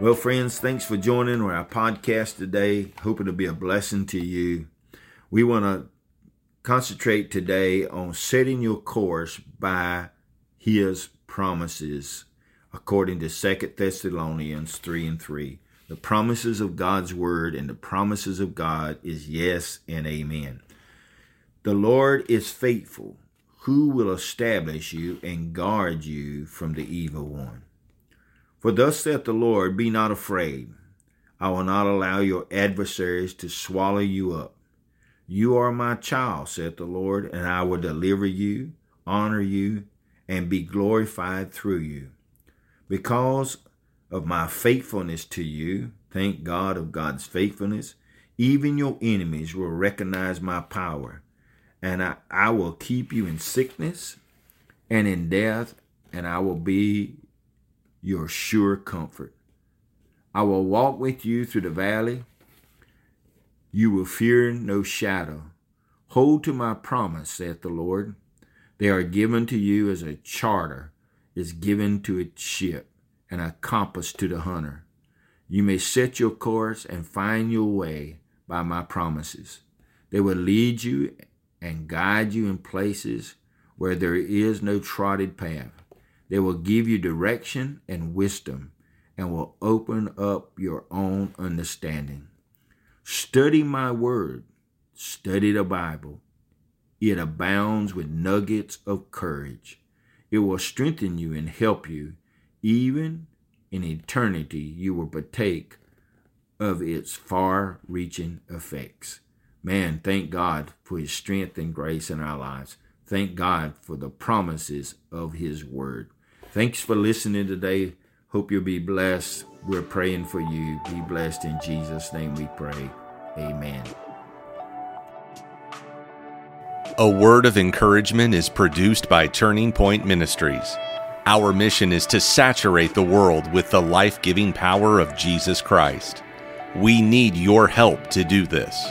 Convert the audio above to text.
Well, friends, thanks for joining our podcast today. Hope it'll be a blessing to you. We want to concentrate today on setting your course by His promises, according to 2 Thessalonians 3:3. The promises of God's word and the promises of God is yes and amen. The Lord is faithful, who will establish you and guard you from the evil one. For thus saith the Lord, be not afraid. I will not allow your adversaries to swallow you up. You are my child, saith the Lord, and I will deliver you, honor you, and be glorified through you. Because of my faithfulness to you, thank God of God's faithfulness, even your enemies will recognize my power, and I will keep you in sickness and in death, and I will be your sure comfort. I will walk with you through the valley. You will fear no shadow. Hold to my promise, saith the Lord. They are given to you as a charter is given to a ship, and a compass to the hunter. You may set your course and find your way by my promises. They will lead you and guide you in places where there is no trodden path. They will give you direction and wisdom and will open up your own understanding. Study my word. Study the Bible. It abounds with nuggets of courage. It will strengthen you and help you. Even in eternity, you will partake of its far-reaching effects. Man, thank God for His strength and grace in our lives. Thank God for the promises of His word. Thanks for listening today. Hope you'll be blessed. We're praying for you. Be blessed in Jesus' name we pray. Amen. A Word of Encouragement is produced by Turning Point Ministries. Our mission is to saturate the world with the life-giving power of Jesus Christ. We need your help to do this.